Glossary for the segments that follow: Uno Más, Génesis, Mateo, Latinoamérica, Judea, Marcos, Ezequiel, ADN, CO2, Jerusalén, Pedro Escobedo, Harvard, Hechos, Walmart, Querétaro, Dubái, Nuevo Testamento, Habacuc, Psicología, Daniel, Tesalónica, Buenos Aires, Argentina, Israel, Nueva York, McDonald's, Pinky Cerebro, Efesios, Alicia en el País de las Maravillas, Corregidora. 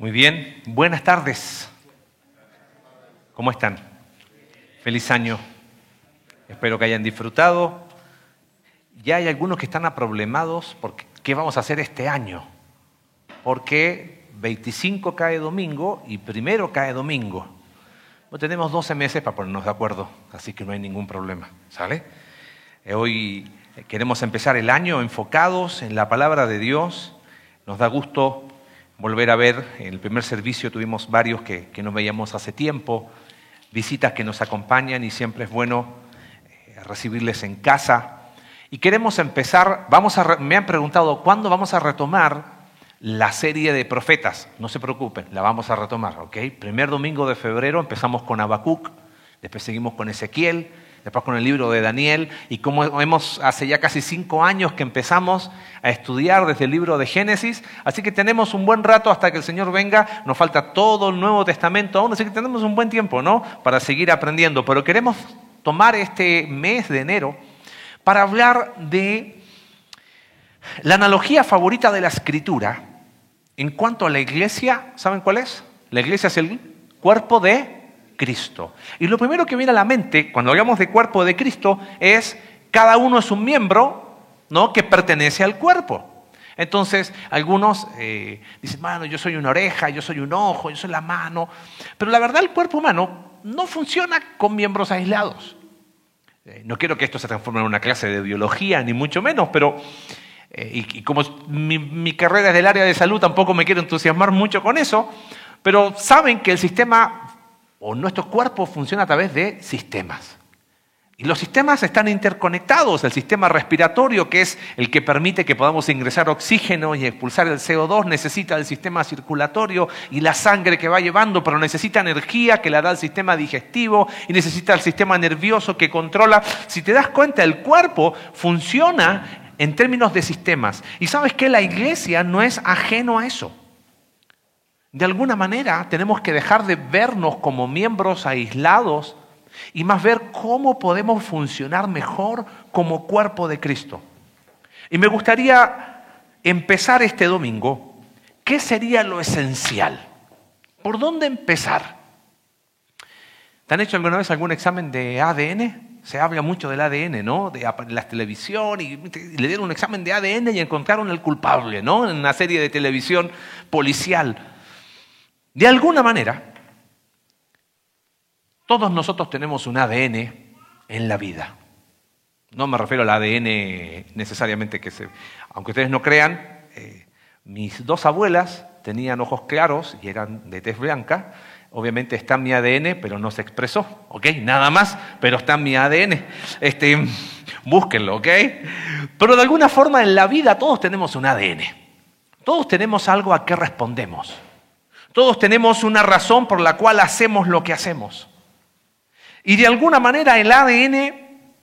Muy bien, buenas tardes. ¿Cómo están? Feliz año. Espero que hayan disfrutado. Ya hay algunos que están aproblemados porque ¿qué vamos a hacer este año? Porque 25 cae domingo y primero cae domingo. No tenemos 12 meses para ponernos de acuerdo, así que no hay ningún problema, ¿sale? Hoy queremos empezar el año enfocados en la palabra de Dios. Nos da gusto volver a ver. En el primer servicio tuvimos varios que no veíamos hace tiempo, visitas que nos acompañan y siempre es bueno recibirles en casa. Y queremos empezar, me han preguntado ¿cuándo vamos a retomar la serie de profetas? No se preocupen, la vamos a retomar, ¿ok? Primer domingo de febrero empezamos con Habacuc, después seguimos con Ezequiel, después con el libro de Daniel, y como hace ya casi 5 años que empezamos a estudiar desde el libro de Génesis, así que tenemos un buen rato hasta que el Señor venga, nos falta todo el Nuevo Testamento aún, así que tenemos un buen tiempo, ¿no?, para seguir aprendiendo, pero queremos tomar este mes de enero para hablar de la analogía favorita de la Escritura en cuanto a la Iglesia. ¿Saben cuál es? La Iglesia es el cuerpo de Cristo. Y lo primero que viene a la mente cuando hablamos de cuerpo de Cristo es cada uno es un miembro, ¿no?, que pertenece al cuerpo. Entonces, algunos dicen, mano, yo soy una oreja, yo soy un ojo, yo soy la mano. Pero la verdad, el cuerpo humano no funciona con miembros aislados. No quiero que esto se transforme en una clase de biología, ni mucho menos, pero y como mi carrera es del área de salud, tampoco me quiero entusiasmar mucho con eso, pero saben que el sistema o nuestro cuerpo funciona a través de sistemas. Y los sistemas están interconectados. El sistema respiratorio, que es el que permite que podamos ingresar oxígeno y expulsar el CO2, necesita el sistema circulatorio y la sangre que va llevando, pero necesita energía que la da el sistema digestivo y necesita el sistema nervioso que controla. Si te das cuenta, el cuerpo funciona en términos de sistemas. Y sabes que la Iglesia no es ajeno a eso. De alguna manera tenemos que dejar de vernos como miembros aislados y más ver cómo podemos funcionar mejor como cuerpo de Cristo. Y me gustaría empezar este domingo, ¿qué sería lo esencial? ¿Por dónde empezar? ¿Te han hecho alguna vez algún examen de ADN? Se habla mucho del ADN, ¿no? De la televisión, y le dieron un examen de ADN y encontraron al culpable, ¿no? En una serie de televisión policial. De alguna manera, todos nosotros tenemos un ADN en la vida. No me refiero al ADN necesariamente aunque ustedes no crean, mis 2 abuelas tenían ojos claros y eran de tez blanca. Obviamente está en mi ADN, pero no se expresó, ¿ok? Nada más, pero está en mi ADN. Búsquenlo, ¿ok? Pero de alguna forma en la vida todos tenemos un ADN. Todos tenemos algo a qué respondemos. Todos tenemos una razón por la cual hacemos lo que hacemos. Y de alguna manera el ADN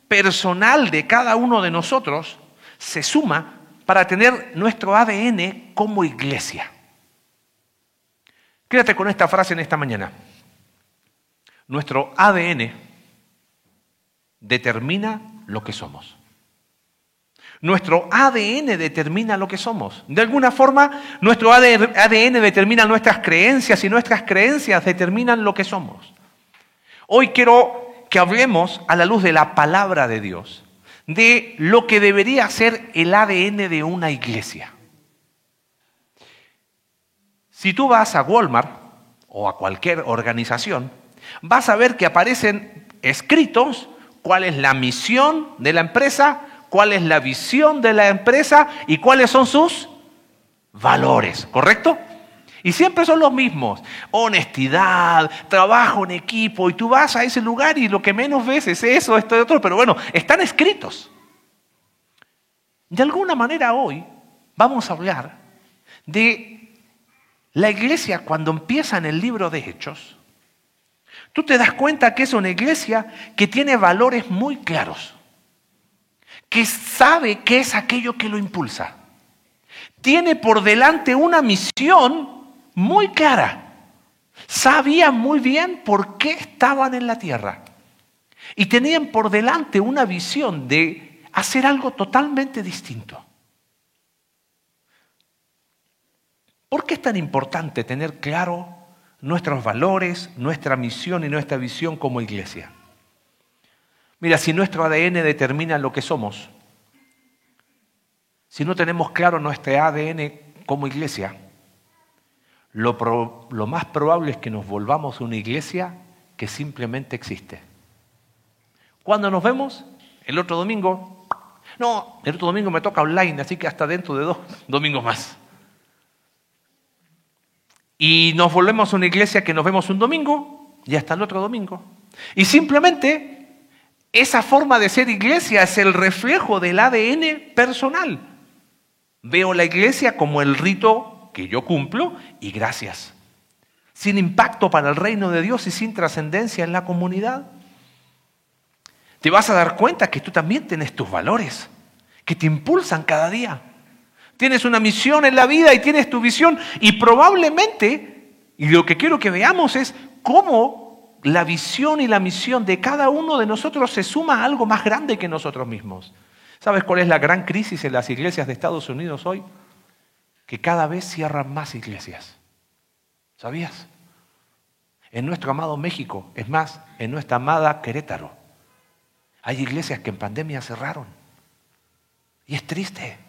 personal de cada uno de nosotros se suma para tener nuestro ADN como iglesia. Quédate con esta frase en esta mañana. Nuestro ADN determina lo que somos. Nuestro ADN determina lo que somos. De alguna forma, nuestro ADN determina nuestras creencias y nuestras creencias determinan lo que somos. Hoy quiero que hablemos a la luz de la palabra de Dios, de lo que debería ser el ADN de una iglesia. Si tú vas a Walmart o a cualquier organización, vas a ver que aparecen escritos cuál es la misión de la empresa, cuál es la visión de la empresa y cuáles son sus valores, ¿correcto? Y siempre son los mismos, honestidad, trabajo en equipo, y tú vas a ese lugar y lo que menos ves es eso, esto y otro, pero bueno, están escritos. De alguna manera hoy vamos a hablar de la iglesia cuando empieza en el libro de Hechos. Tú te das cuenta que es una iglesia que tiene valores muy claros, que sabe qué es aquello que lo impulsa. Tiene por delante una misión muy clara. Sabía muy bien por qué estaban en la tierra. Y tenían por delante una visión de hacer algo totalmente distinto. ¿Por qué es tan importante tener claro nuestros valores, nuestra misión y nuestra visión como iglesia? Mira, si nuestro ADN determina lo que somos, si no tenemos claro nuestro ADN como iglesia, lo más probable es que nos volvamos una iglesia que simplemente existe. ¿Cuándo nos vemos? El otro domingo. No, el otro domingo me toca online, así que hasta dentro de 2 domingos más. Y nos volvemos una iglesia que nos vemos un domingo y hasta el otro domingo. Y simplemente esa forma de ser iglesia es el reflejo del ADN personal. Veo la iglesia como el rito que yo cumplo y gracias. Sin impacto para el reino de Dios y sin trascendencia en la comunidad. Te vas a dar cuenta que tú también tienes tus valores, que te impulsan cada día. Tienes una misión en la vida y tienes tu visión. Y probablemente, y lo que quiero que veamos es cómo la visión y la misión de cada uno de nosotros se suma a algo más grande que nosotros mismos. ¿Sabes cuál es la gran crisis en las iglesias de Estados Unidos hoy? Que cada vez cierran más iglesias. ¿Sabías? En nuestro amado México, es más, en nuestra amada Querétaro, hay iglesias que en pandemia cerraron. Y es triste.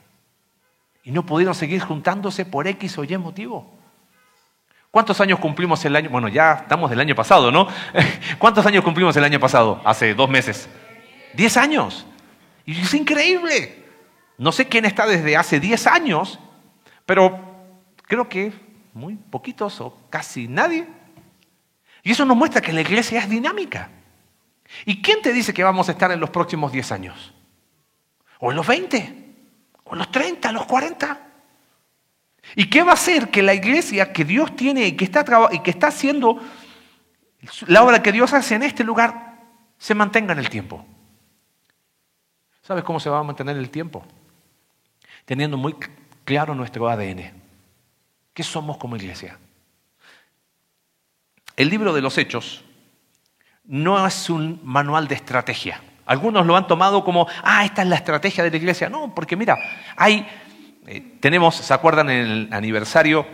Y no pudieron seguir juntándose por X o Y motivo. ¿Cuántos años cumplimos el año? Bueno, ya estamos del año pasado, ¿no? ¿Cuántos años cumplimos el año pasado? Hace 2 meses. 10 años. Y es increíble. No sé quién está desde hace 10 años, pero creo que muy poquitos o casi nadie. Y eso nos muestra que la iglesia es dinámica. ¿Y quién te dice que vamos a estar en los próximos 10 años? ¿O en los 20? ¿O los 30, los 40? ¿Y qué va a hacer que la iglesia que Dios tiene y que está haciendo la obra que Dios hace en este lugar se mantenga en el tiempo? ¿Sabes cómo se va a mantener el tiempo? Teniendo muy claro nuestro ADN. ¿Qué somos como iglesia? El libro de los Hechos no es un manual de estrategia. Algunos lo han tomado como, esta es la estrategia de la iglesia. No, porque mira, ¿se acuerdan en el aniversario?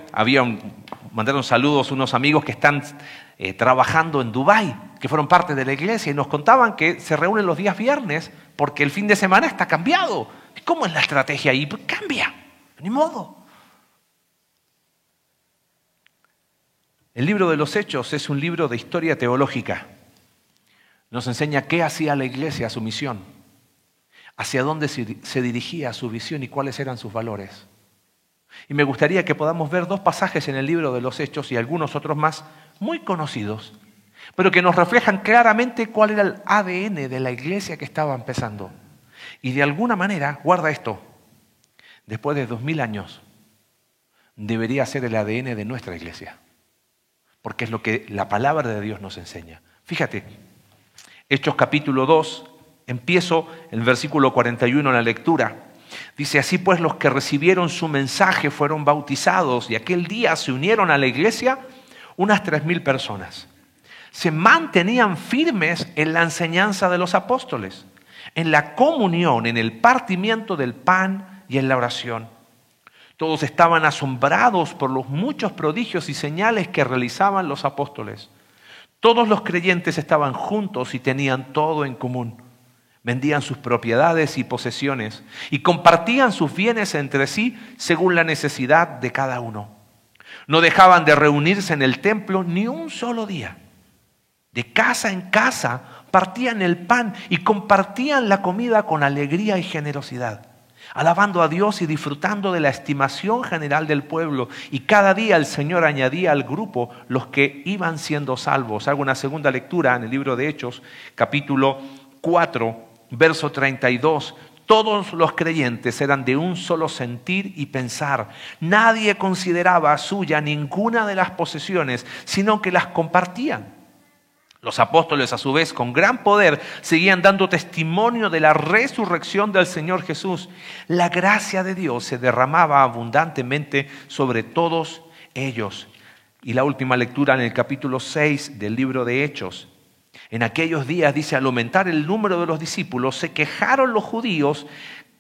Mandaron saludos unos amigos que están trabajando en Dubái, que fueron parte de la iglesia, y nos contaban que se reúnen los días viernes porque el fin de semana está cambiado. ¿Cómo es la estrategia ahí? Pues cambia, ni modo. El libro de los Hechos es un libro de historia teológica. Nos enseña qué hacía la iglesia, su misión, hacia dónde se dirigía su visión y cuáles eran sus valores. Y me gustaría que podamos ver 2 pasajes en el libro de los Hechos y algunos otros más muy conocidos, pero que nos reflejan claramente cuál era el ADN de la iglesia que estaba empezando. Y de alguna manera, guarda esto, después de 2000 años, debería ser el ADN de nuestra iglesia, porque es lo que la palabra de Dios nos enseña. Fíjate, Hechos capítulo 2, empiezo el versículo 41 en la lectura. Dice, así pues los que recibieron su mensaje fueron bautizados y aquel día se unieron a la iglesia unas 3,000 personas. Se mantenían firmes en la enseñanza de los apóstoles, en la comunión, en el partimiento del pan y en la oración. Todos estaban asombrados por los muchos prodigios y señales que realizaban los apóstoles. Todos los creyentes estaban juntos y tenían todo en común. Vendían sus propiedades y posesiones y compartían sus bienes entre sí según la necesidad de cada uno. No dejaban de reunirse en el templo ni un solo día. De casa en casa partían el pan y compartían la comida con alegría y generosidad, alabando a Dios y disfrutando de la estimación general del pueblo. Y cada día el Señor añadía al grupo los que iban siendo salvos. Hago una segunda lectura en el libro de Hechos, capítulo 4, verso 32. Todos los creyentes eran de un solo sentir y pensar. Nadie consideraba suya ninguna de las posesiones, sino que las compartían. Los apóstoles, a su vez, con gran poder, seguían dando testimonio de la resurrección del Señor Jesús. La gracia de Dios se derramaba abundantemente sobre todos ellos. Y la última lectura en el capítulo 6 del libro de Hechos. En aquellos días, dice, al aumentar el número de los discípulos, se quejaron los judíos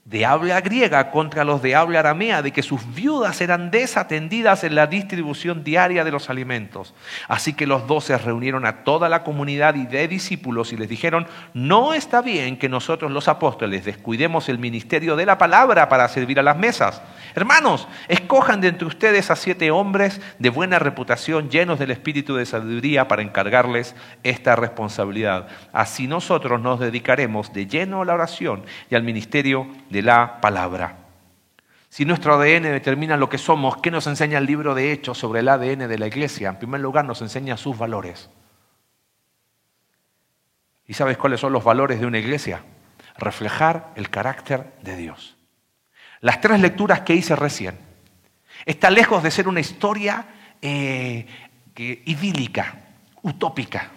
de habla griega contra los de habla aramea, de que sus viudas eran desatendidas en la distribución diaria de los alimentos. Así que los 12 reunieron a toda la comunidad y de discípulos y les dijeron: no está bien que nosotros los apóstoles descuidemos el ministerio de la palabra para servir a las mesas. Hermanos, escojan de entre ustedes a 7 hombres de buena reputación, llenos del espíritu de sabiduría, para encargarles esta responsabilidad. Así nosotros nos dedicaremos de lleno a la oración y al ministerio de la palabra. Si nuestro ADN determina lo que somos, ¿qué nos enseña el libro de Hechos sobre el ADN de la iglesia? En primer lugar, nos enseña sus valores. ¿Y sabes cuáles son los valores de una iglesia? Reflejar el carácter de Dios. Las 3 lecturas que hice recién, está lejos de ser una historia idílica, utópica.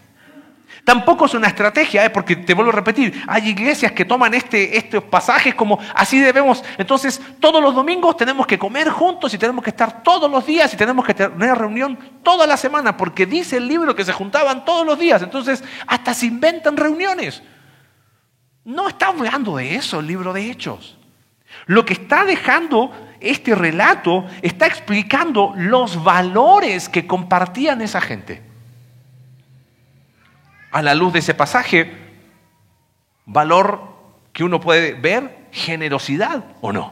Tampoco es una estrategia, porque te vuelvo a repetir, hay iglesias que toman estos pasajes como así debemos. Entonces todos los domingos tenemos que comer juntos y tenemos que estar todos los días y tenemos que tener reunión toda la semana, porque dice el libro que se juntaban todos los días. Entonces hasta se inventan reuniones. No está hablando de eso el libro de Hechos. Lo que está dejando este relato está explicando los valores que compartían esa gente. A la luz de ese pasaje, valor que uno puede ver, generosidad o no.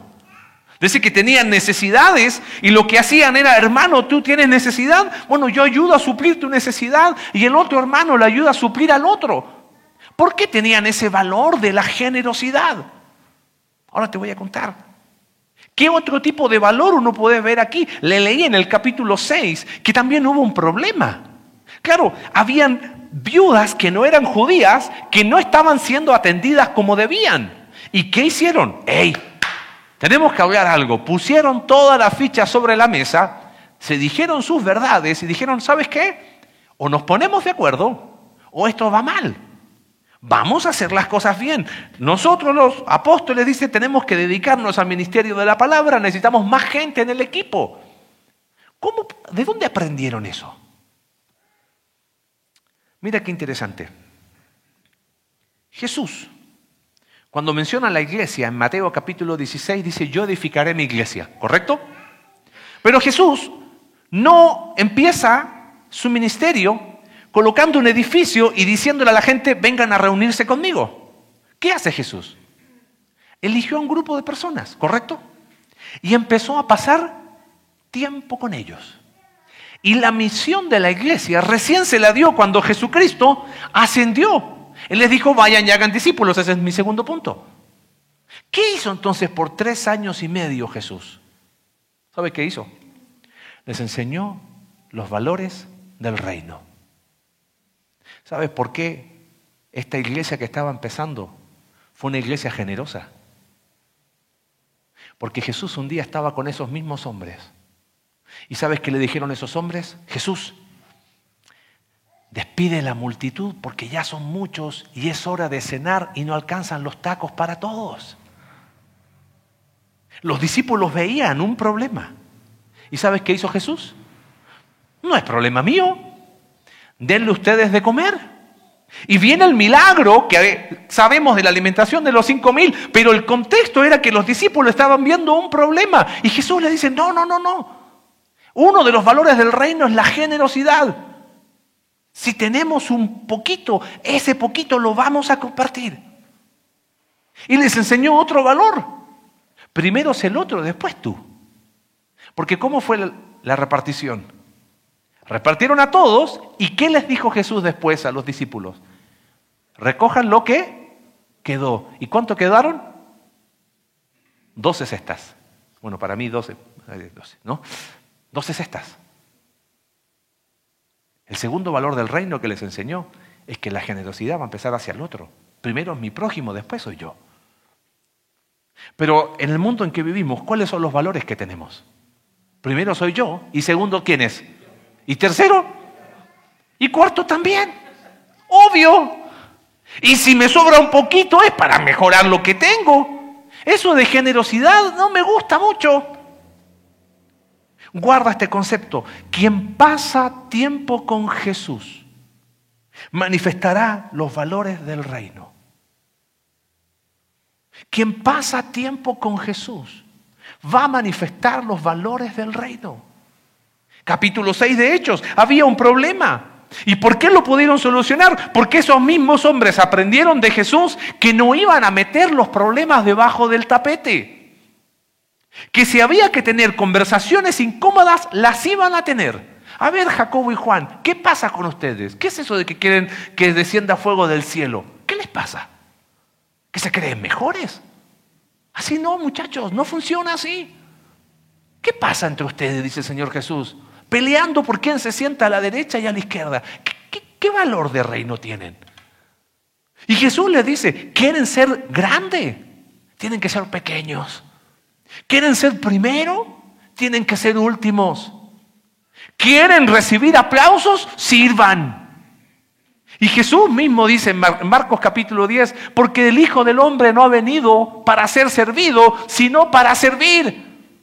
Dice que tenían necesidades y lo que hacían era: hermano, tú tienes necesidad, bueno, yo ayudo a suplir tu necesidad, y el otro hermano le ayuda a suplir al otro. ¿Por qué tenían ese valor de la generosidad? Ahora te voy a contar. ¿Qué otro tipo de valor uno puede ver aquí? Le leí en el capítulo 6 que también hubo un problema. Claro, habían viudas que no eran judías, que no estaban siendo atendidas como debían. ¿Y qué hicieron? Tenemos que hablar algo. Pusieron todas las fichas sobre la mesa, se dijeron sus verdades y dijeron: ¿sabes qué? O nos ponemos de acuerdo o esto va mal. Vamos a hacer las cosas bien. Nosotros los apóstoles, dice, tenemos que dedicarnos al ministerio de la palabra, necesitamos más gente en el equipo. ¿Cómo? ¿De dónde aprendieron eso? Mira qué interesante. Jesús, cuando menciona la iglesia en Mateo capítulo 16, dice: yo edificaré mi iglesia, ¿correcto? Pero Jesús no empieza su ministerio colocando un edificio y diciéndole a la gente: vengan a reunirse conmigo. ¿Qué hace Jesús? Eligió a un grupo de personas, ¿correcto? Y empezó a pasar tiempo con ellos. Y la misión de la iglesia recién se la dio cuando Jesucristo ascendió. Él les dijo: vayan y hagan discípulos. Ese es mi segundo punto. ¿Qué hizo entonces por 3 años y medio Jesús? ¿Sabe qué hizo? Les enseñó los valores del reino. ¿Sabes por qué esta iglesia que estaba empezando fue una iglesia generosa? Porque Jesús un día estaba con esos mismos hombres. ¿Y sabes qué le dijeron esos hombres? Jesús, despide la multitud porque ya son muchos y es hora de cenar y no alcanzan los tacos para todos. Los discípulos veían un problema. ¿Y sabes qué hizo Jesús? No es problema mío. Denle ustedes de comer. Y viene el milagro que sabemos de la alimentación de los 5,000, pero el contexto era que los discípulos estaban viendo un problema. Y Jesús les dice: no. Uno de los valores del reino es la generosidad. Si tenemos un poquito, ese poquito lo vamos a compartir. Y les enseñó otro valor. Primero es el otro, después tú. Porque ¿cómo fue la repartición? Repartieron a todos. ¿Y qué les dijo Jesús después a los discípulos? Recojan lo que quedó. ¿Y cuánto quedaron? 12 cestas. Bueno, para mí 12, ¿no? 12 cestas. El segundo valor del reino que les enseñó es que la generosidad va a empezar hacia el otro. Primero es mi prójimo, después soy yo. Pero en el mundo en que vivimos, ¿cuáles son los valores que tenemos? Primero soy yo, y segundo, ¿quién es? Y tercero, y cuarto también. Obvio. Y si me sobra un poquito es para mejorar lo que tengo. Eso de generosidad no me gusta mucho. Guarda este concepto: quien pasa tiempo con Jesús manifestará los valores del reino. Quien pasa tiempo con Jesús va a manifestar los valores del reino. Capítulo 6 de Hechos, había un problema. ¿Y por qué lo pudieron solucionar? Porque esos mismos hombres aprendieron de Jesús que no iban a meter los problemas debajo del tapete. Que si había que tener conversaciones incómodas, las iban a tener. A ver, Jacobo y Juan, ¿qué pasa con ustedes? ¿Qué es eso de que quieren que descienda fuego del cielo? ¿Qué les pasa? ¿Que se creen mejores? Así no, muchachos, no funciona así. ¿Qué pasa entre ustedes? Dice el Señor Jesús. Peleando por quién se sienta a la derecha y a la izquierda. ¿Qué valor de reino tienen? Y Jesús les dice, ¿quieren ser grande? Tienen que ser pequeños. ¿Quieren ser primero? Tienen que ser últimos. ¿Quieren recibir aplausos? Sirvan. Y Jesús mismo dice en Marcos capítulo 10, porque el Hijo del Hombre no ha venido para ser servido, sino para servir.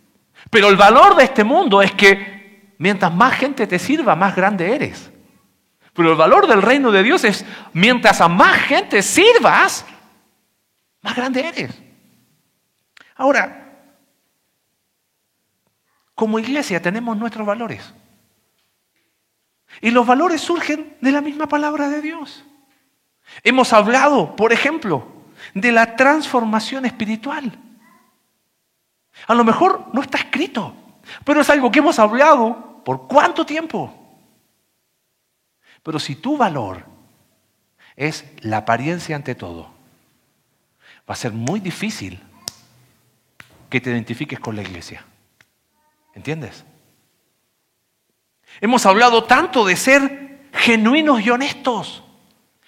Pero el valor de este mundo es que mientras más gente te sirva, más grande eres. Pero el valor del reino de Dios es, mientras a más gente sirvas, más grande eres. Ahora, como iglesia tenemos nuestros valores. Y los valores surgen de la misma palabra de Dios. Hemos hablado, por ejemplo, de la transformación espiritual. A lo mejor no está escrito, pero es algo que hemos hablado por cuánto tiempo. Pero si tu valor es la apariencia ante todo, va a ser muy difícil que te identifiques con la iglesia. ¿Entiendes? Hemos hablado tanto de ser genuinos y honestos.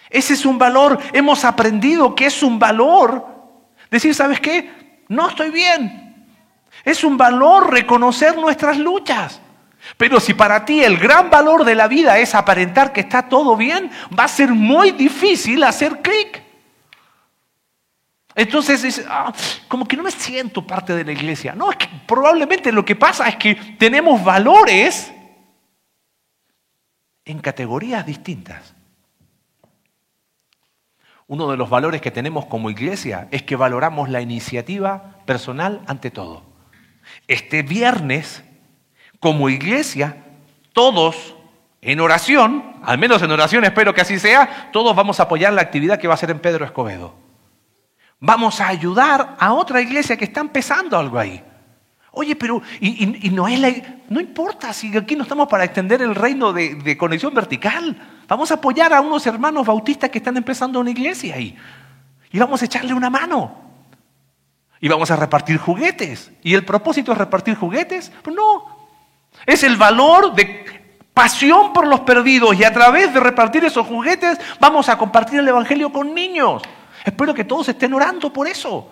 Ese es un valor. Hemos aprendido que es un valor. Decir, ¿sabes qué? No estoy bien. Es un valor reconocer nuestras luchas. Pero si para ti el gran valor de la vida es aparentar que está todo bien, va a ser muy difícil hacer clic. Entonces, como que no me siento parte de la iglesia. No, es que probablemente lo que pasa es que tenemos valores en categorías distintas. Uno de los valores que tenemos como iglesia es que valoramos la iniciativa personal ante todo. Este viernes, como iglesia, todos en oración, al menos en oración espero que así sea, todos vamos a apoyar la actividad que va a ser en Pedro Escobedo. Vamos a ayudar a otra iglesia que está empezando algo ahí. Oye, pero y no es no importa si aquí no estamos para extender el reino de conexión vertical. Vamos a apoyar a unos hermanos bautistas que están empezando una iglesia ahí. Y vamos a echarle una mano. Y vamos a repartir juguetes. ¿Y el propósito es repartir juguetes? Pues no. Es el valor de pasión por los perdidos. Y a través de repartir esos juguetes vamos a compartir el evangelio con niños. Espero que todos estén orando por eso.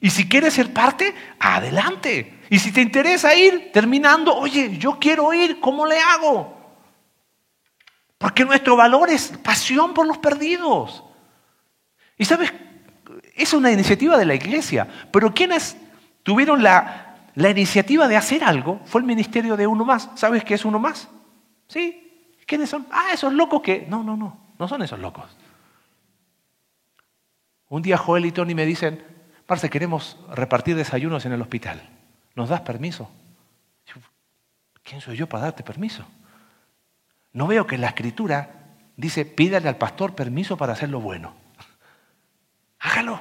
Y si quieres ser parte, adelante. Y si te interesa ir, terminando, oye, yo quiero ir, ¿cómo le hago? Porque nuestro valor es pasión por los perdidos. Y sabes, es una iniciativa de la iglesia, pero quienes tuvieron la iniciativa de hacer algo fue el ministerio de Uno Más. ¿Sabes qué es Uno Más? ¿Sí? ¿Quiénes son? Esos locos que... No son esos locos. Un día Joel y Tony me dicen... Parce, queremos repartir desayunos en el hospital. ¿Nos das permiso? ¿Quién soy yo para darte permiso? No veo que la escritura dice, pídale al pastor permiso para hacer lo bueno. Hágalo.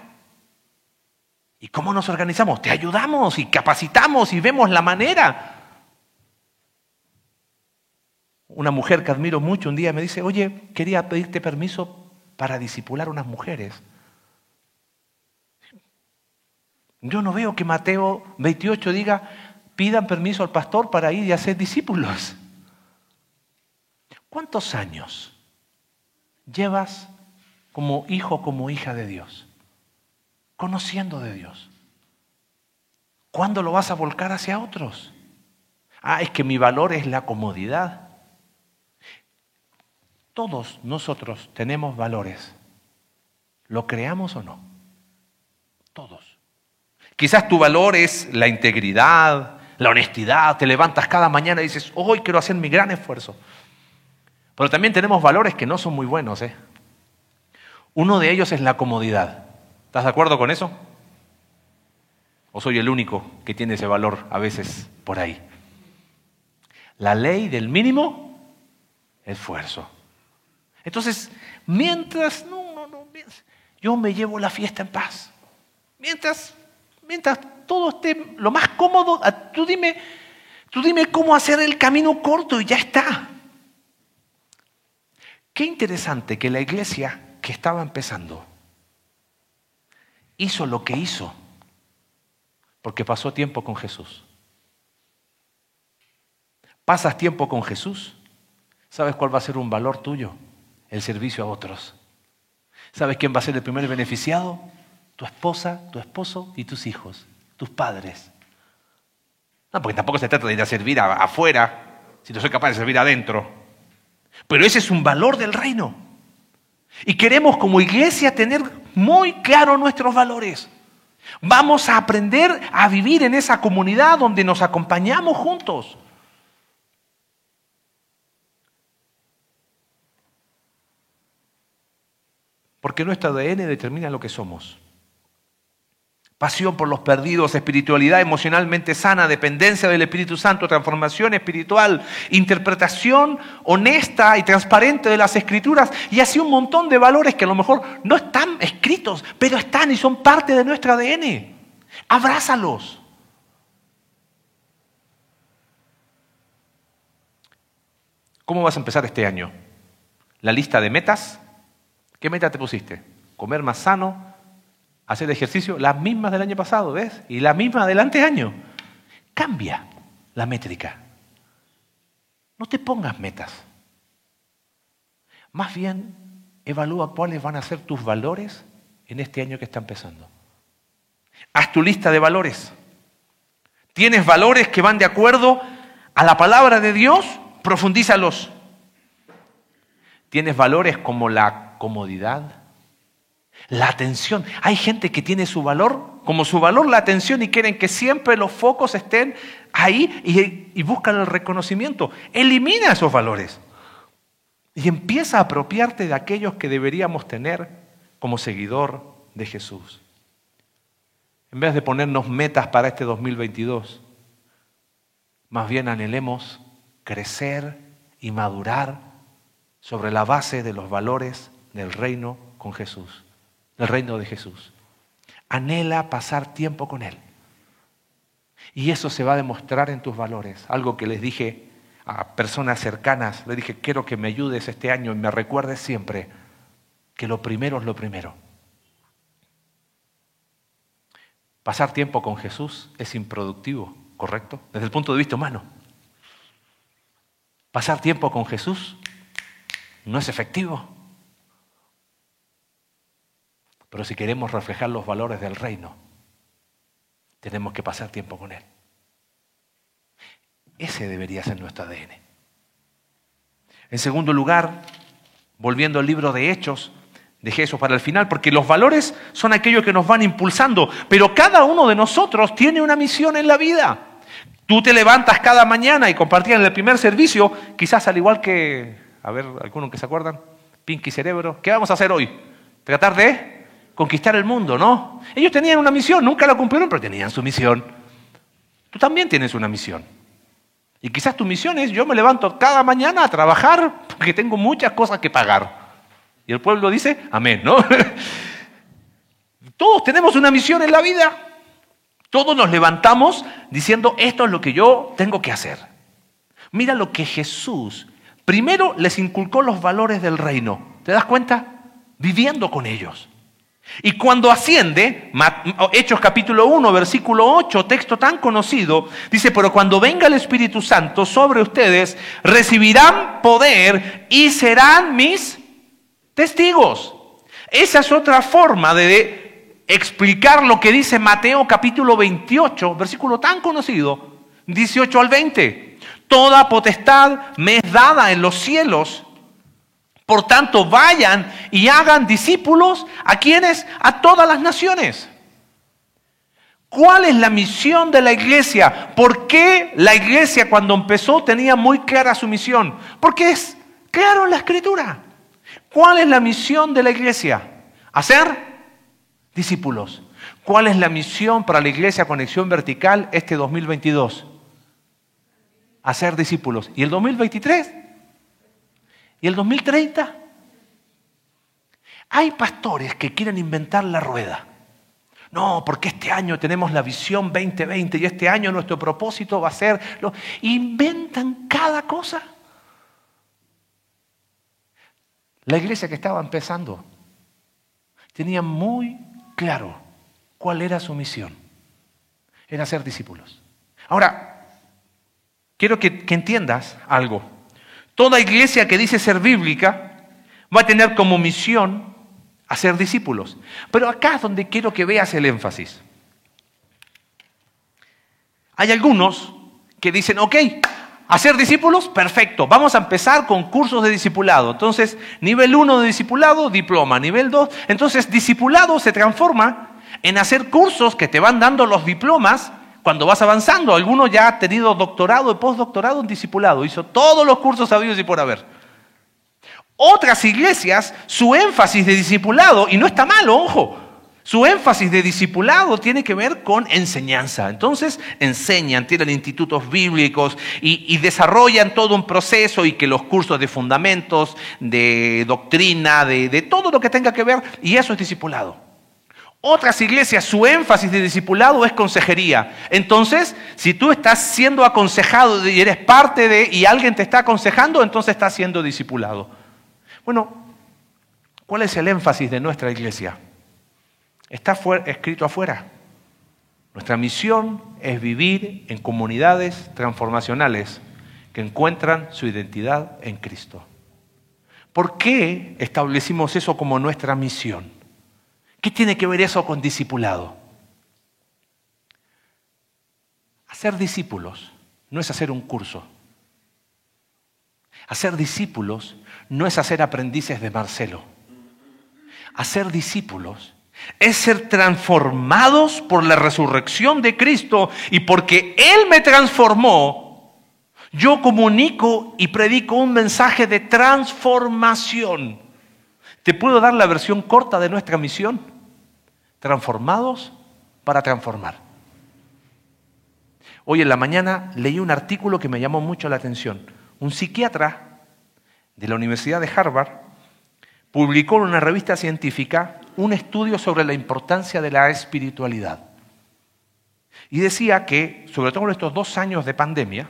¿Y cómo nos organizamos? Te ayudamos y capacitamos y vemos la manera. Una mujer que admiro mucho un día me dice, oye, quería pedirte permiso para discipular a unas mujeres. Yo no veo que Mateo 28 diga, pidan permiso al pastor para ir y hacer discípulos. ¿Cuántos años llevas como hijo, como hija de Dios? Conociendo de Dios. ¿Cuándo lo vas a volcar hacia otros? Es que mi valor es la comodidad. Todos nosotros tenemos valores. ¿Lo creamos o no? Todos. Quizás tu valor es la integridad, la honestidad. Te levantas cada mañana y dices, hoy quiero hacer mi gran esfuerzo. Pero también tenemos valores que no son muy buenos. Uno de ellos es la comodidad. ¿Estás de acuerdo con eso? ¿O soy el único que tiene ese valor a veces por ahí? La ley del mínimo esfuerzo. Entonces, mientras yo me llevo la fiesta en paz. Mientras todo esté lo más cómodo, tú dime cómo hacer el camino corto y ya está. Qué interesante que la iglesia que estaba empezando hizo lo que hizo porque pasó tiempo con Jesús. Pasas tiempo con Jesús, ¿sabes cuál va a ser un valor tuyo? El servicio a otros. ¿Sabes quién va a ser el primer beneficiado? Tu esposa, tu esposo y tus hijos, tus padres. No, porque tampoco se trata de ir a servir afuera, si no soy capaz de servir adentro. Pero ese es un valor del reino. Y queremos como iglesia tener muy claro nuestros valores. Vamos a aprender a vivir en esa comunidad donde nos acompañamos juntos. Porque nuestro ADN determina lo que somos. Pasión por los perdidos, espiritualidad emocionalmente sana, dependencia del Espíritu Santo, transformación espiritual, interpretación honesta y transparente de las Escrituras y así un montón de valores que a lo mejor no están escritos, pero están y son parte de nuestro ADN. Abrázalos. ¿Cómo vas a empezar este año? La lista de metas. ¿Qué meta te pusiste? Comer más sano, hacer ejercicio, las mismas del año pasado, ¿ves? Y las mismas del anteaño. Cambia la métrica. No te pongas metas. Más bien, evalúa cuáles van a ser tus valores en este año que está empezando. Haz tu lista de valores. ¿Tienes valores que van de acuerdo a la palabra de Dios? Profundízalos. ¿Tienes valores como la comodidad? La atención. Hay gente que tiene su valor, como su valor la atención, y quieren que siempre los focos estén ahí y buscan el reconocimiento. Elimina esos valores y empieza a apropiarte de aquellos que deberíamos tener como seguidor de Jesús. En vez de ponernos metas para este 2022, más bien anhelemos crecer y madurar sobre la base de los valores del reino con Jesús. El reino de Jesús. Anhela pasar tiempo con Él. Y eso se va a demostrar en tus valores. Algo que les dije a personas cercanas, les dije, quiero que me ayudes este año y me recuerdes siempre que lo primero es lo primero. Pasar tiempo con Jesús es improductivo, ¿correcto? Desde el punto de vista humano. Pasar tiempo con Jesús no es efectivo. Pero si queremos reflejar los valores del reino, tenemos que pasar tiempo con Él. Ese debería ser nuestro ADN. En segundo lugar, volviendo al libro de Hechos, dejé eso para el final, porque los valores son aquellos que nos van impulsando, pero cada uno de nosotros tiene una misión en la vida. Tú te levantas cada mañana y compartías en el primer servicio, quizás al igual que, a ver, algunos que se acuerdan, Pinky Cerebro, ¿qué vamos a hacer hoy? Tratar de conquistar el mundo, ¿no? Ellos tenían una misión, nunca la cumplieron, pero tenían su misión. Tú también tienes una misión. Y quizás tu misión es, yo me levanto cada mañana a trabajar porque tengo muchas cosas que pagar. Y el pueblo dice, amén, ¿no? Todos tenemos una misión en la vida. Todos nos levantamos diciendo, esto es lo que yo tengo que hacer. Mira lo que Jesús, primero les inculcó los valores del reino. ¿Te das cuenta? Viviendo con ellos. Y cuando asciende, Hechos capítulo 1, versículo 8, texto tan conocido, dice, pero cuando venga el Espíritu Santo sobre ustedes, recibirán poder y serán mis testigos. Esa es otra forma de explicar lo que dice Mateo capítulo 28, versículo tan conocido, 18 al 20. Toda potestad me es dada en los cielos. Por tanto, vayan y hagan discípulos a quienes, a todas las naciones. ¿Cuál es la misión de la iglesia? ¿Por qué la iglesia cuando empezó tenía muy clara su misión? Porque es claro en la Escritura. ¿Cuál es la misión de la iglesia? Hacer discípulos. ¿Cuál es la misión para la Iglesia Conexión Vertical este 2022? Hacer discípulos. ¿Y el 2023? ¿Y el 2030? Hay pastores que quieren inventar la rueda. No, porque este año tenemos la visión 2020 y este año nuestro propósito va a ser... Inventan cada cosa. La iglesia que estaba empezando tenía muy claro cuál era su misión. Era hacer discípulos. Ahora, quiero que entiendas algo. Toda iglesia que dice ser bíblica va a tener como misión... hacer discípulos. Pero acá es donde quiero que veas el énfasis. Hay algunos que dicen, ok, hacer discípulos, perfecto. Vamos a empezar con cursos de discipulado. Entonces, nivel 1 de discipulado, diploma. Nivel 2, entonces discipulado se transforma en hacer cursos que te van dando los diplomas cuando vas avanzando. Alguno ya ha tenido doctorado y postdoctorado en discipulado. Hizo todos los cursos habidos y por haber. Otras iglesias, su énfasis de discipulado, y no está mal, ojo, su énfasis de discipulado tiene que ver con enseñanza. Entonces enseñan, tienen institutos bíblicos y desarrollan todo un proceso y que los cursos de fundamentos, de doctrina, de todo lo que tenga que ver, y eso es discipulado. Otras iglesias, su énfasis de discipulado es consejería. Entonces, si tú estás siendo aconsejado y eres parte de, y alguien te está aconsejando, entonces estás siendo discipulado. Bueno, ¿cuál es el énfasis de nuestra iglesia? Está escrito afuera. Nuestra misión es vivir en comunidades transformacionales que encuentran su identidad en Cristo. ¿Por qué establecimos eso como nuestra misión? ¿Qué tiene que ver eso con discipulado? Hacer discípulos no es hacer un curso. Hacer discípulos no es hacer aprendices de Marcelo. Hacer discípulos es ser transformados por la resurrección de Cristo, y porque Él me transformó, yo comunico y predico un mensaje de transformación. ¿Te puedo dar la versión corta de nuestra misión? Transformados para transformar. Hoy en la mañana leí un artículo que me llamó mucho la atención. Un psiquiatra de la Universidad de Harvard publicó en una revista científica un estudio sobre la importancia de la espiritualidad. Y decía que, sobre todo en estos 2 años de pandemia,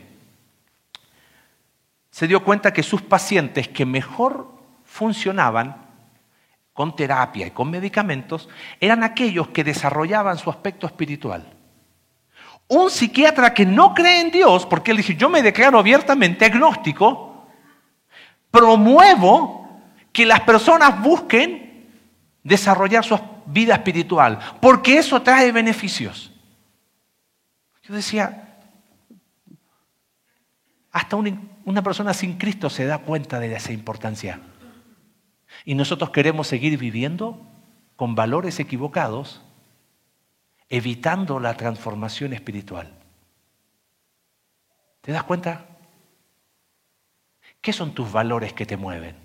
se dio cuenta que sus pacientes que mejor funcionaban con terapia y con medicamentos eran aquellos que desarrollaban su aspecto espiritual. Un psiquiatra que no cree en Dios, porque él dice, yo me declaro abiertamente agnóstico, promuevo que las personas busquen desarrollar su vida espiritual, porque eso trae beneficios. Yo decía, hasta una persona sin Cristo se da cuenta de esa importancia. Y nosotros queremos seguir viviendo con valores equivocados, evitando la transformación espiritual. ¿Te das cuenta? ¿Qué son tus valores que te mueven?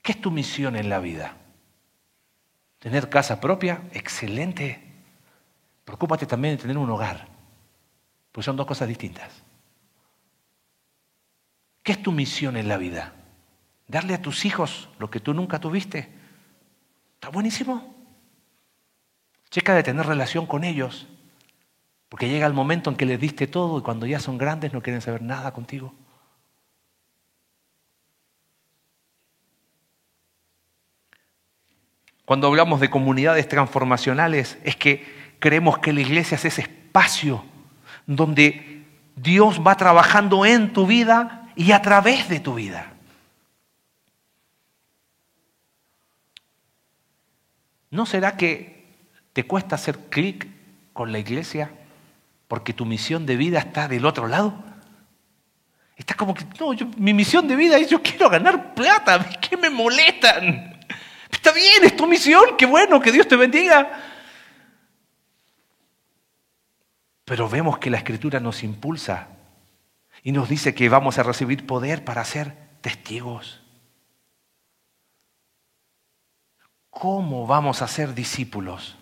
¿Qué es tu misión en la vida? ¿Tener casa propia? Excelente. Preocúpate también de tener un hogar, pues son 2 cosas distintas. ¿Qué es tu misión en la vida? ¿Darle a tus hijos lo que tú nunca tuviste? Está buenísimo. Checa de tener relación con ellos, porque llega el momento en que les diste todo y cuando ya son grandes no quieren saber nada contigo. Cuando hablamos de comunidades transformacionales, es que creemos que la iglesia es ese espacio donde Dios va trabajando en tu vida y a través de tu vida. ¿No será que te cuesta hacer clic con la iglesia porque tu misión de vida está del otro lado? Está como que, no, mi misión de vida es yo quiero ganar plata, ¿qué me molestan? Está bien, es tu misión, qué bueno, que Dios te bendiga. Pero vemos que la Escritura nos impulsa y nos dice que vamos a recibir poder para ser testigos. ¿Cómo vamos a ser discípulos?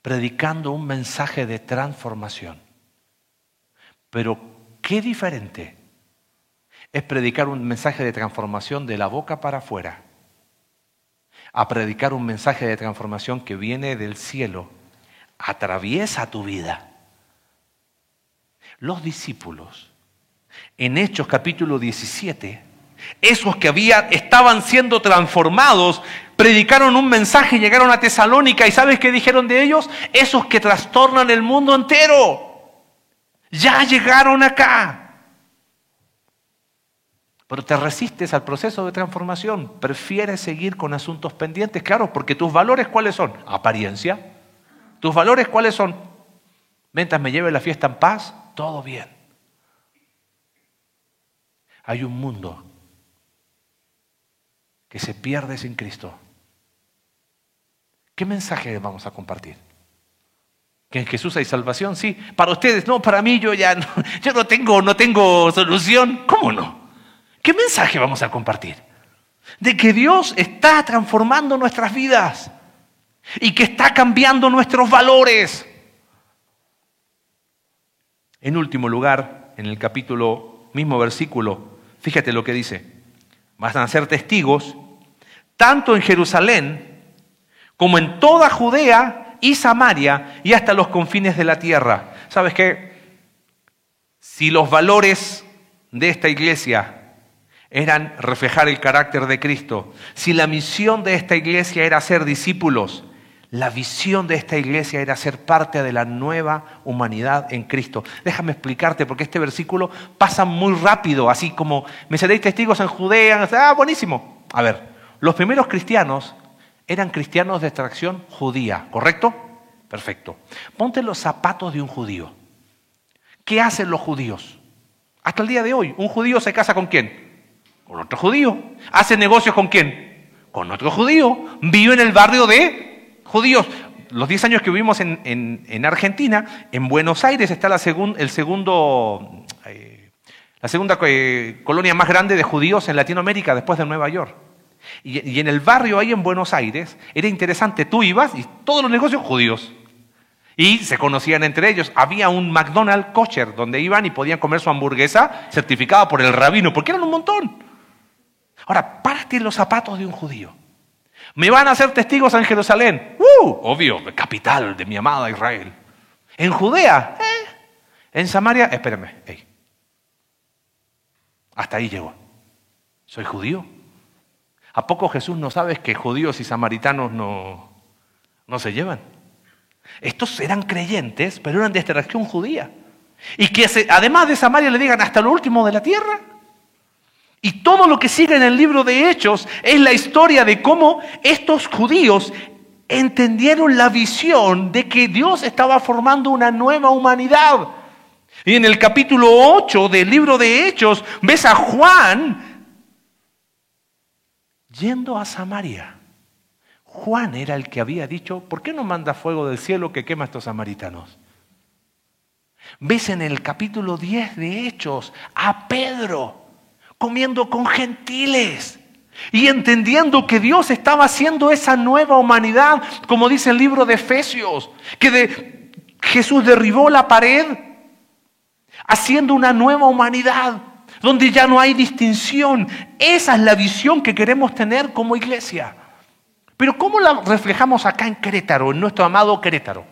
Predicando un mensaje de transformación. Pero qué diferente es predicar un mensaje de transformación de la boca para afuera a predicar un mensaje de transformación que viene del cielo, atraviesa tu vida. Los discípulos, en Hechos capítulo 17, esos que estaban siendo transformados, predicaron un mensaje, llegaron a Tesalónica y ¿sabes qué dijeron de ellos? Esos que trastornan el mundo entero. Ya llegaron acá. Pero te resistes al proceso de transformación. Prefieres seguir con asuntos pendientes, claro, porque tus valores ¿cuáles son? Apariencia. Tus valores ¿cuáles son? Mientras me lleve la fiesta en paz, todo bien. Hay un mundo que se pierde sin Cristo. ¿Qué mensaje vamos a compartir? ¿Que en Jesús hay salvación? Sí. Para ustedes, no, para mí yo no tengo solución. ¿Cómo no? ¿Qué mensaje vamos a compartir? De que Dios está transformando nuestras vidas y que está cambiando nuestros valores. En último lugar, en el capítulo, mismo versículo, fíjate lo que dice. Van a ser testigos, tanto en Jerusalén como en toda Judea y Samaria y hasta los confines de la tierra. ¿Sabes qué? Si los valores de esta iglesia eran reflejar el carácter de Cristo, si la misión de esta iglesia era ser discípulos, la visión de esta iglesia era ser parte de la nueva humanidad en Cristo. Déjame explicarte, porque este versículo pasa muy rápido, así como me seréis testigos en Judea. ¡Ah, buenísimo! A ver, los primeros cristianos eran cristianos de extracción judía, ¿correcto? Perfecto. Ponte los zapatos de un judío. ¿Qué hacen los judíos? Hasta el día de hoy, un judío se casa con ¿quién? Con otro judío. Hace negocios con ¿quién? Con otro judío. Vive en el barrio de judíos. Los 10 años que vivimos en Argentina, en Buenos Aires está la segunda colonia más grande de judíos en Latinoamérica, después de Nueva York. Y en el barrio ahí en Buenos Aires, era interesante, tú ibas y todos los negocios judíos. Y se conocían entre ellos. Había un McDonald's kosher donde iban y podían comer su hamburguesa certificada por el rabino, porque eran un montón. Ahora, párate en los zapatos de un judío. Me van a hacer testigos en Jerusalén. Obvio, capital de mi amada Israel. En Judea, en Samaria, espérame. Hey. Hasta ahí llegó. ¿Soy judío? ¿A poco Jesús no sabes que judíos y samaritanos no se llevan? Estos eran creyentes, pero eran de extracción judía. Y que además de Samaria le digan hasta lo último de la tierra. Y todo lo que sigue en el libro de Hechos es la historia de cómo estos judíos entendieron la visión de que Dios estaba formando una nueva humanidad. Y en el capítulo 8 del libro de Hechos ves a Juan yendo a Samaria. Juan era el que había dicho, ¿por qué no manda fuego del cielo que quema a estos samaritanos? Ves en el capítulo 10 de Hechos a Pedro comiendo con gentiles y entendiendo que Dios estaba haciendo esa nueva humanidad, como dice el libro de Efesios, que Jesús derribó la pared, haciendo una nueva humanidad, donde ya no hay distinción. Esa es la visión que queremos tener como iglesia. Pero ¿cómo la reflejamos acá en Querétaro, en nuestro amado Querétaro?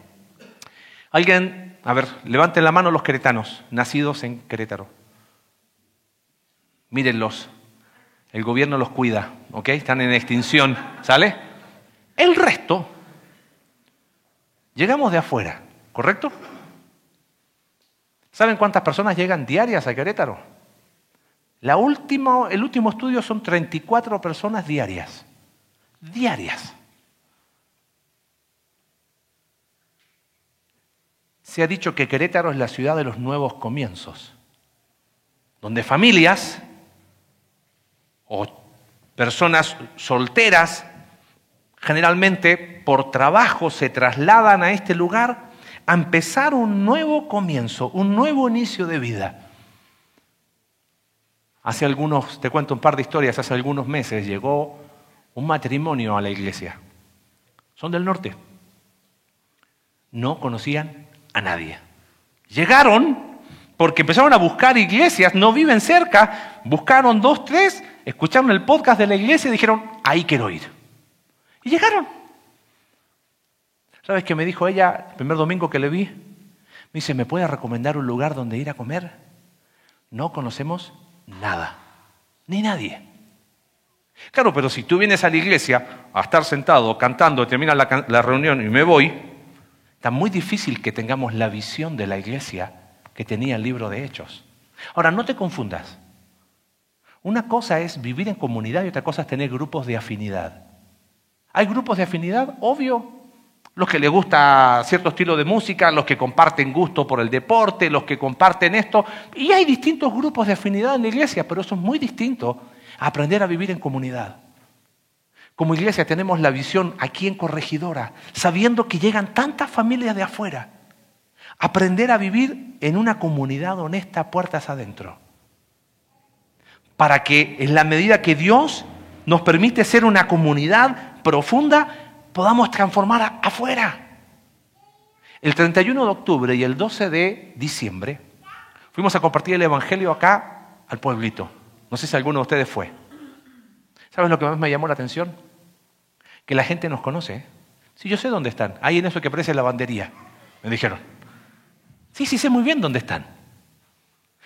Alguien, a ver, levanten la mano los queretanos, nacidos en Querétaro. Mírenlos, el gobierno los cuida, ¿ok? Están en extinción, ¿sale? El resto, llegamos de afuera, ¿correcto? ¿Saben cuántas personas llegan diarias a Querétaro? El último estudio son 34 personas diarias. Diarias. Se ha dicho que Querétaro es la ciudad de los nuevos comienzos, donde familias o personas solteras, generalmente por trabajo, se trasladan a este lugar a empezar un nuevo comienzo, un nuevo inicio de vida. Te cuento un par de historias, hace algunos meses llegó un matrimonio a la iglesia. Son del norte. No conocían a nadie. Llegaron porque empezaron a buscar iglesias, no viven cerca, buscaron 2, 3, escucharon el podcast de la iglesia y dijeron, ahí quiero ir. Y llegaron. ¿Sabes qué me dijo ella el primer domingo que le vi? Me dice, ¿me puede recomendar un lugar donde ir a comer? No conocemos nada, ni nadie. Claro, pero si tú vienes a la iglesia a estar sentado, cantando, terminas la reunión y me voy, está muy difícil que tengamos la visión de la iglesia que tenía el libro de Hechos. Ahora, no te confundas. Una cosa es vivir en comunidad y otra cosa es tener grupos de afinidad. Hay grupos de afinidad, obvio. Los que les gusta cierto estilo de música, los que comparten gusto por el deporte, los que comparten esto. Y hay distintos grupos de afinidad en la iglesia, pero eso es muy distinto a aprender a vivir en comunidad. Como iglesia tenemos la visión aquí en Corregidora, sabiendo que llegan tantas familias de afuera. Aprender a vivir en una comunidad honesta, puertas adentro. Para que en la medida que Dios nos permite ser una comunidad profunda, podamos transformar afuera. El 31 de octubre y el 12 de diciembre fuimos a compartir el Evangelio acá al pueblito. No sé si alguno de ustedes fue. ¿Sabes lo que más me llamó la atención? Que la gente nos conoce. Sí, yo sé dónde están. Ahí en eso que aparece la lavandería, me dijeron. Sí, sé muy bien dónde están.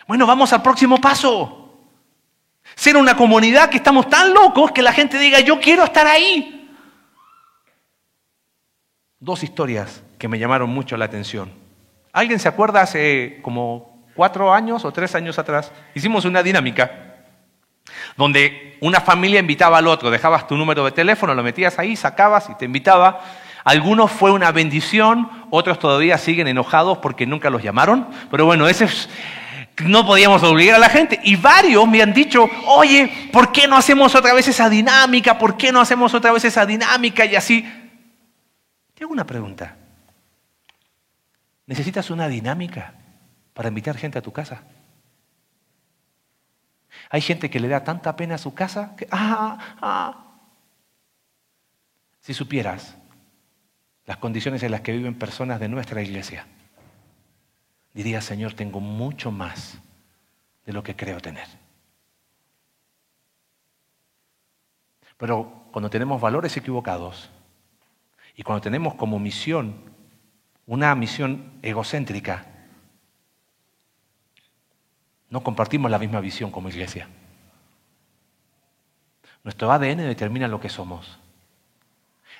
Bueno, vamos al próximo paso. Ser una comunidad que estamos tan locos que la gente diga, yo quiero estar ahí. 2 historias que me llamaron mucho la atención. ¿Alguien se acuerda hace como 4 años o 3 años atrás? Hicimos una dinámica donde una familia invitaba al otro. Dejabas tu número de teléfono, lo metías ahí, sacabas y te invitaba. Algunos fue una bendición, otros todavía siguen enojados porque nunca los llamaron. Pero bueno, ese no podíamos obligar a la gente. Y varios me han dicho, oye, ¿por qué no hacemos otra vez esa dinámica? ¿Por qué no hacemos otra vez esa dinámica? Y así... Te hago una pregunta. ¿Necesitas una dinámica para invitar gente a tu casa? Hay gente que le da tanta pena a su casa que... Si supieras las condiciones en las que viven personas de nuestra iglesia, dirías, Señor, tengo mucho más de lo que creo tener. Pero cuando tenemos valores equivocados, y cuando tenemos como misión, una misión egocéntrica, no compartimos la misma visión como iglesia. Nuestro ADN determina lo que somos.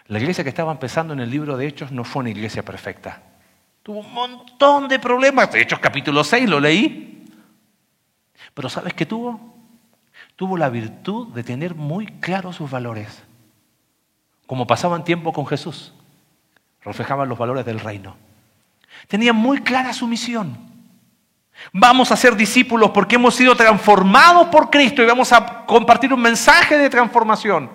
La iglesia que estaba empezando en el libro de Hechos no fue una iglesia perfecta. Tuvo un montón de problemas. Hechos capítulo 6 lo leí. Pero ¿sabes qué tuvo? Tuvo la virtud de tener muy claros sus valores. Como pasaban tiempo con Jesús, reflejaban los valores del reino. Tenían muy clara su misión. Vamos a ser discípulos porque hemos sido transformados por Cristo y vamos a compartir un mensaje de transformación.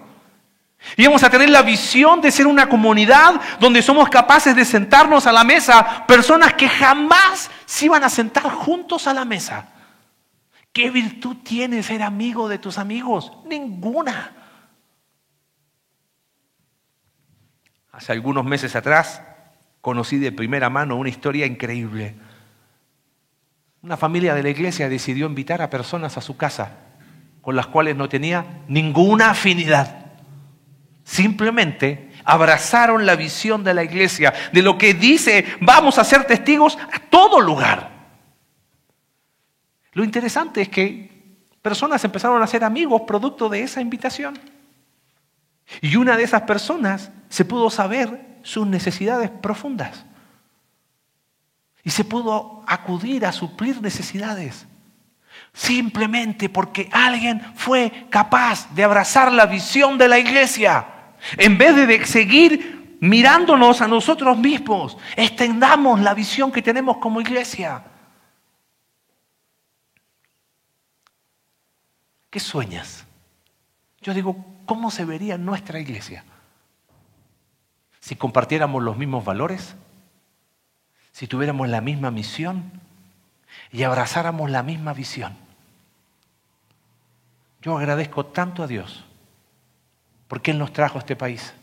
Y vamos a tener la visión de ser una comunidad donde somos capaces de sentarnos a la mesa, personas que jamás se iban a sentar juntos a la mesa. ¿Qué virtud tiene ser amigo de tus amigos? Ninguna. Hace algunos meses atrás conocí de primera mano una historia increíble. Una familia de la iglesia decidió invitar a personas a su casa con las cuales no tenía ninguna afinidad. Simplemente abrazaron la visión de la iglesia, de lo que dice, vamos a ser testigos a todo lugar. Lo interesante es que personas empezaron a ser amigos producto de esa invitación. Y una de esas personas se pudo saber sus necesidades profundas. Y se pudo acudir a suplir necesidades. Simplemente porque alguien fue capaz de abrazar la visión de la iglesia. En vez de seguir mirándonos a nosotros mismos, extendamos la visión que tenemos como iglesia. ¿Qué sueñas? Yo digo, ¿cómo se vería nuestra iglesia? Si compartiéramos los mismos valores, si tuviéramos la misma misión y abrazáramos la misma visión. Yo agradezco tanto a Dios porque Él nos trajo a este país.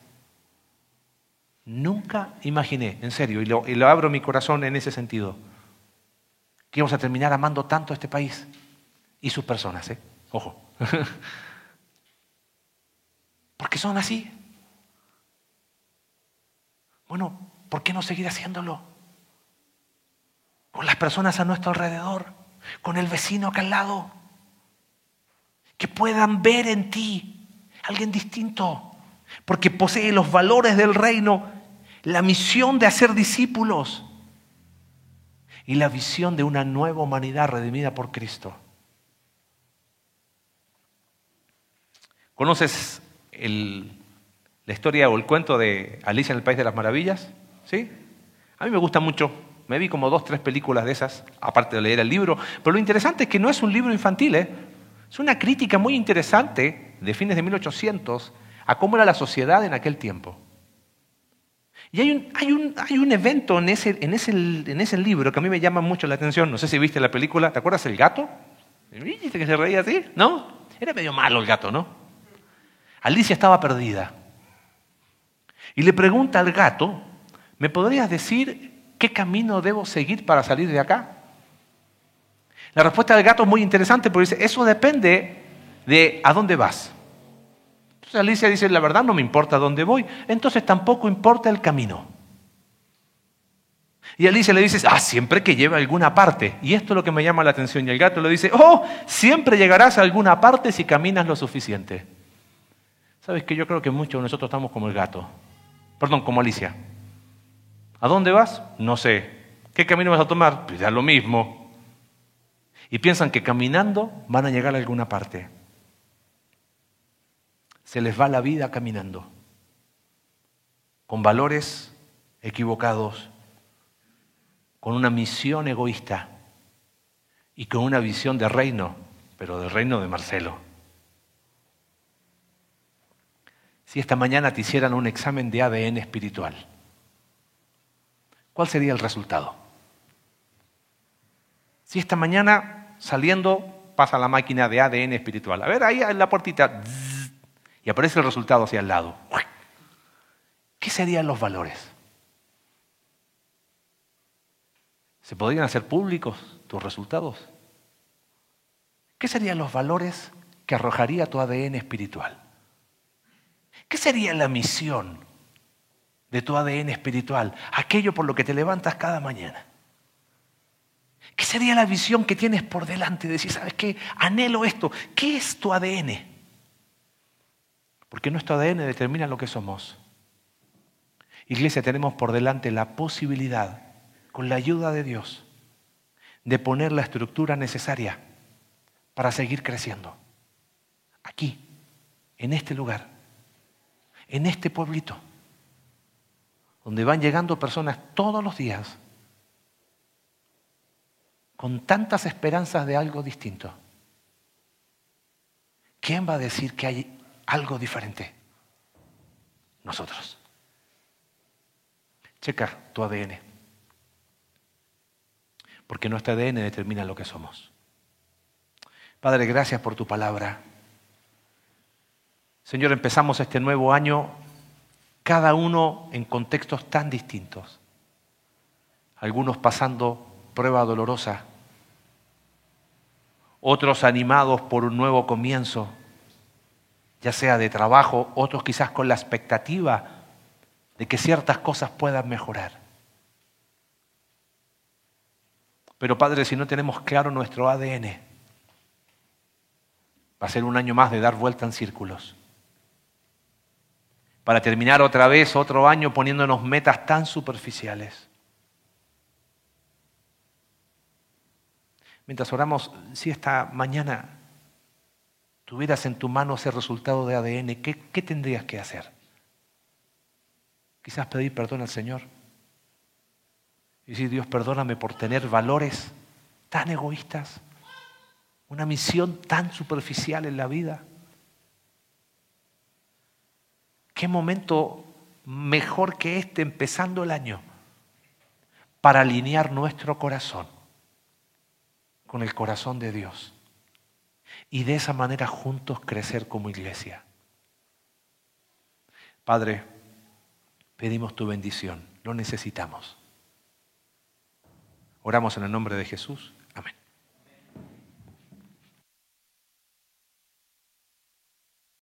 Nunca imaginé, en serio, y lo abro mi corazón en ese sentido, que íbamos a terminar amando tanto a este país y sus personas, ojo. Porque son así. Bueno, ¿por qué no seguir haciéndolo? Con las personas a nuestro alrededor, con el vecino acá al lado, que puedan ver en ti alguien distinto, porque posee los valores del reino, la misión de hacer discípulos y la visión de una nueva humanidad redimida por Cristo. ¿Conoces la historia o el cuento de Alicia en el País de las Maravillas? ¿Sí? A mí me gusta mucho. Me vi como 2, 3 películas de esas, aparte de leer el libro. Pero lo interesante es que no es un libro infantil. Es una crítica muy interesante de fines de 1800 a cómo era la sociedad en aquel tiempo. Y hay un evento en ese libro que a mí me llama mucho la atención. No sé si viste la película. ¿Te acuerdas el gato? ¿Viste que se reía así? ¿No? Era medio malo el gato, ¿no? Alicia estaba perdida. Y le pregunta al gato, ¿me podrías decir qué camino debo seguir para salir de acá? La respuesta del gato es muy interesante porque dice, eso depende de a dónde vas. Entonces Alicia dice, la verdad no me importa a dónde voy, entonces tampoco importa el camino. Y Alicia le dice, siempre que lleve a alguna parte. Y esto es lo que me llama la atención. Y el gato le dice, siempre llegarás a alguna parte si caminas lo suficiente. ¿Sabes qué? Yo creo que muchos de nosotros estamos como el gato. Perdón, como Alicia. ¿A dónde vas? No sé. ¿Qué camino vas a tomar? Pues da lo mismo. Y piensan que caminando van a llegar a alguna parte. Se les va la vida caminando. Con valores equivocados. Con una misión egoísta. Y con una visión de reino, pero del reino de Marcelo. Si esta mañana te hicieran un examen de ADN espiritual, ¿cuál sería el resultado? Si esta mañana saliendo pasa la máquina de ADN espiritual, a ver, ahí en la puertita, y aparece el resultado hacia el lado. ¿Qué serían los valores? ¿Se podrían hacer públicos tus resultados? ¿Qué serían los valores que arrojaría tu ADN espiritual? ¿Qué sería la misión de tu ADN espiritual? Aquello por lo que te levantas cada mañana. ¿Qué sería la visión que tienes por delante? Decir, ¿sabes qué? Anhelo esto. ¿Qué es tu ADN? Porque nuestro ADN determina lo que somos. Iglesia, tenemos por delante la posibilidad, con la ayuda de Dios, de poner la estructura necesaria para seguir creciendo. Aquí, en este lugar. En este pueblito, donde van llegando personas todos los días con tantas esperanzas de algo distinto. ¿Quién va a decir que hay algo diferente? Nosotros. Checa tu ADN, porque nuestro ADN determina lo que somos. Padre, gracias por tu palabra. Señor, empezamos este nuevo año, cada uno en contextos tan distintos. Algunos pasando prueba dolorosa, otros animados por un nuevo comienzo, ya sea de trabajo, otros quizás con la expectativa de que ciertas cosas puedan mejorar. Pero Padre, si no tenemos claro nuestro ADN, va a ser un año más de dar vuelta en círculos. Para terminar otra vez, otro año, poniéndonos metas tan superficiales. Mientras oramos, si esta mañana tuvieras en tu mano ese resultado de ADN, ¿qué tendrías que hacer? Quizás pedir perdón al Señor. Y decir, Dios, perdóname por tener valores tan egoístas, una misión tan superficial en la vida. ¿Qué momento mejor que este, empezando el año, para alinear nuestro corazón con el corazón de Dios? Y de esa manera juntos crecer como iglesia. Padre, pedimos tu bendición, lo necesitamos. Oramos en el nombre de Jesús.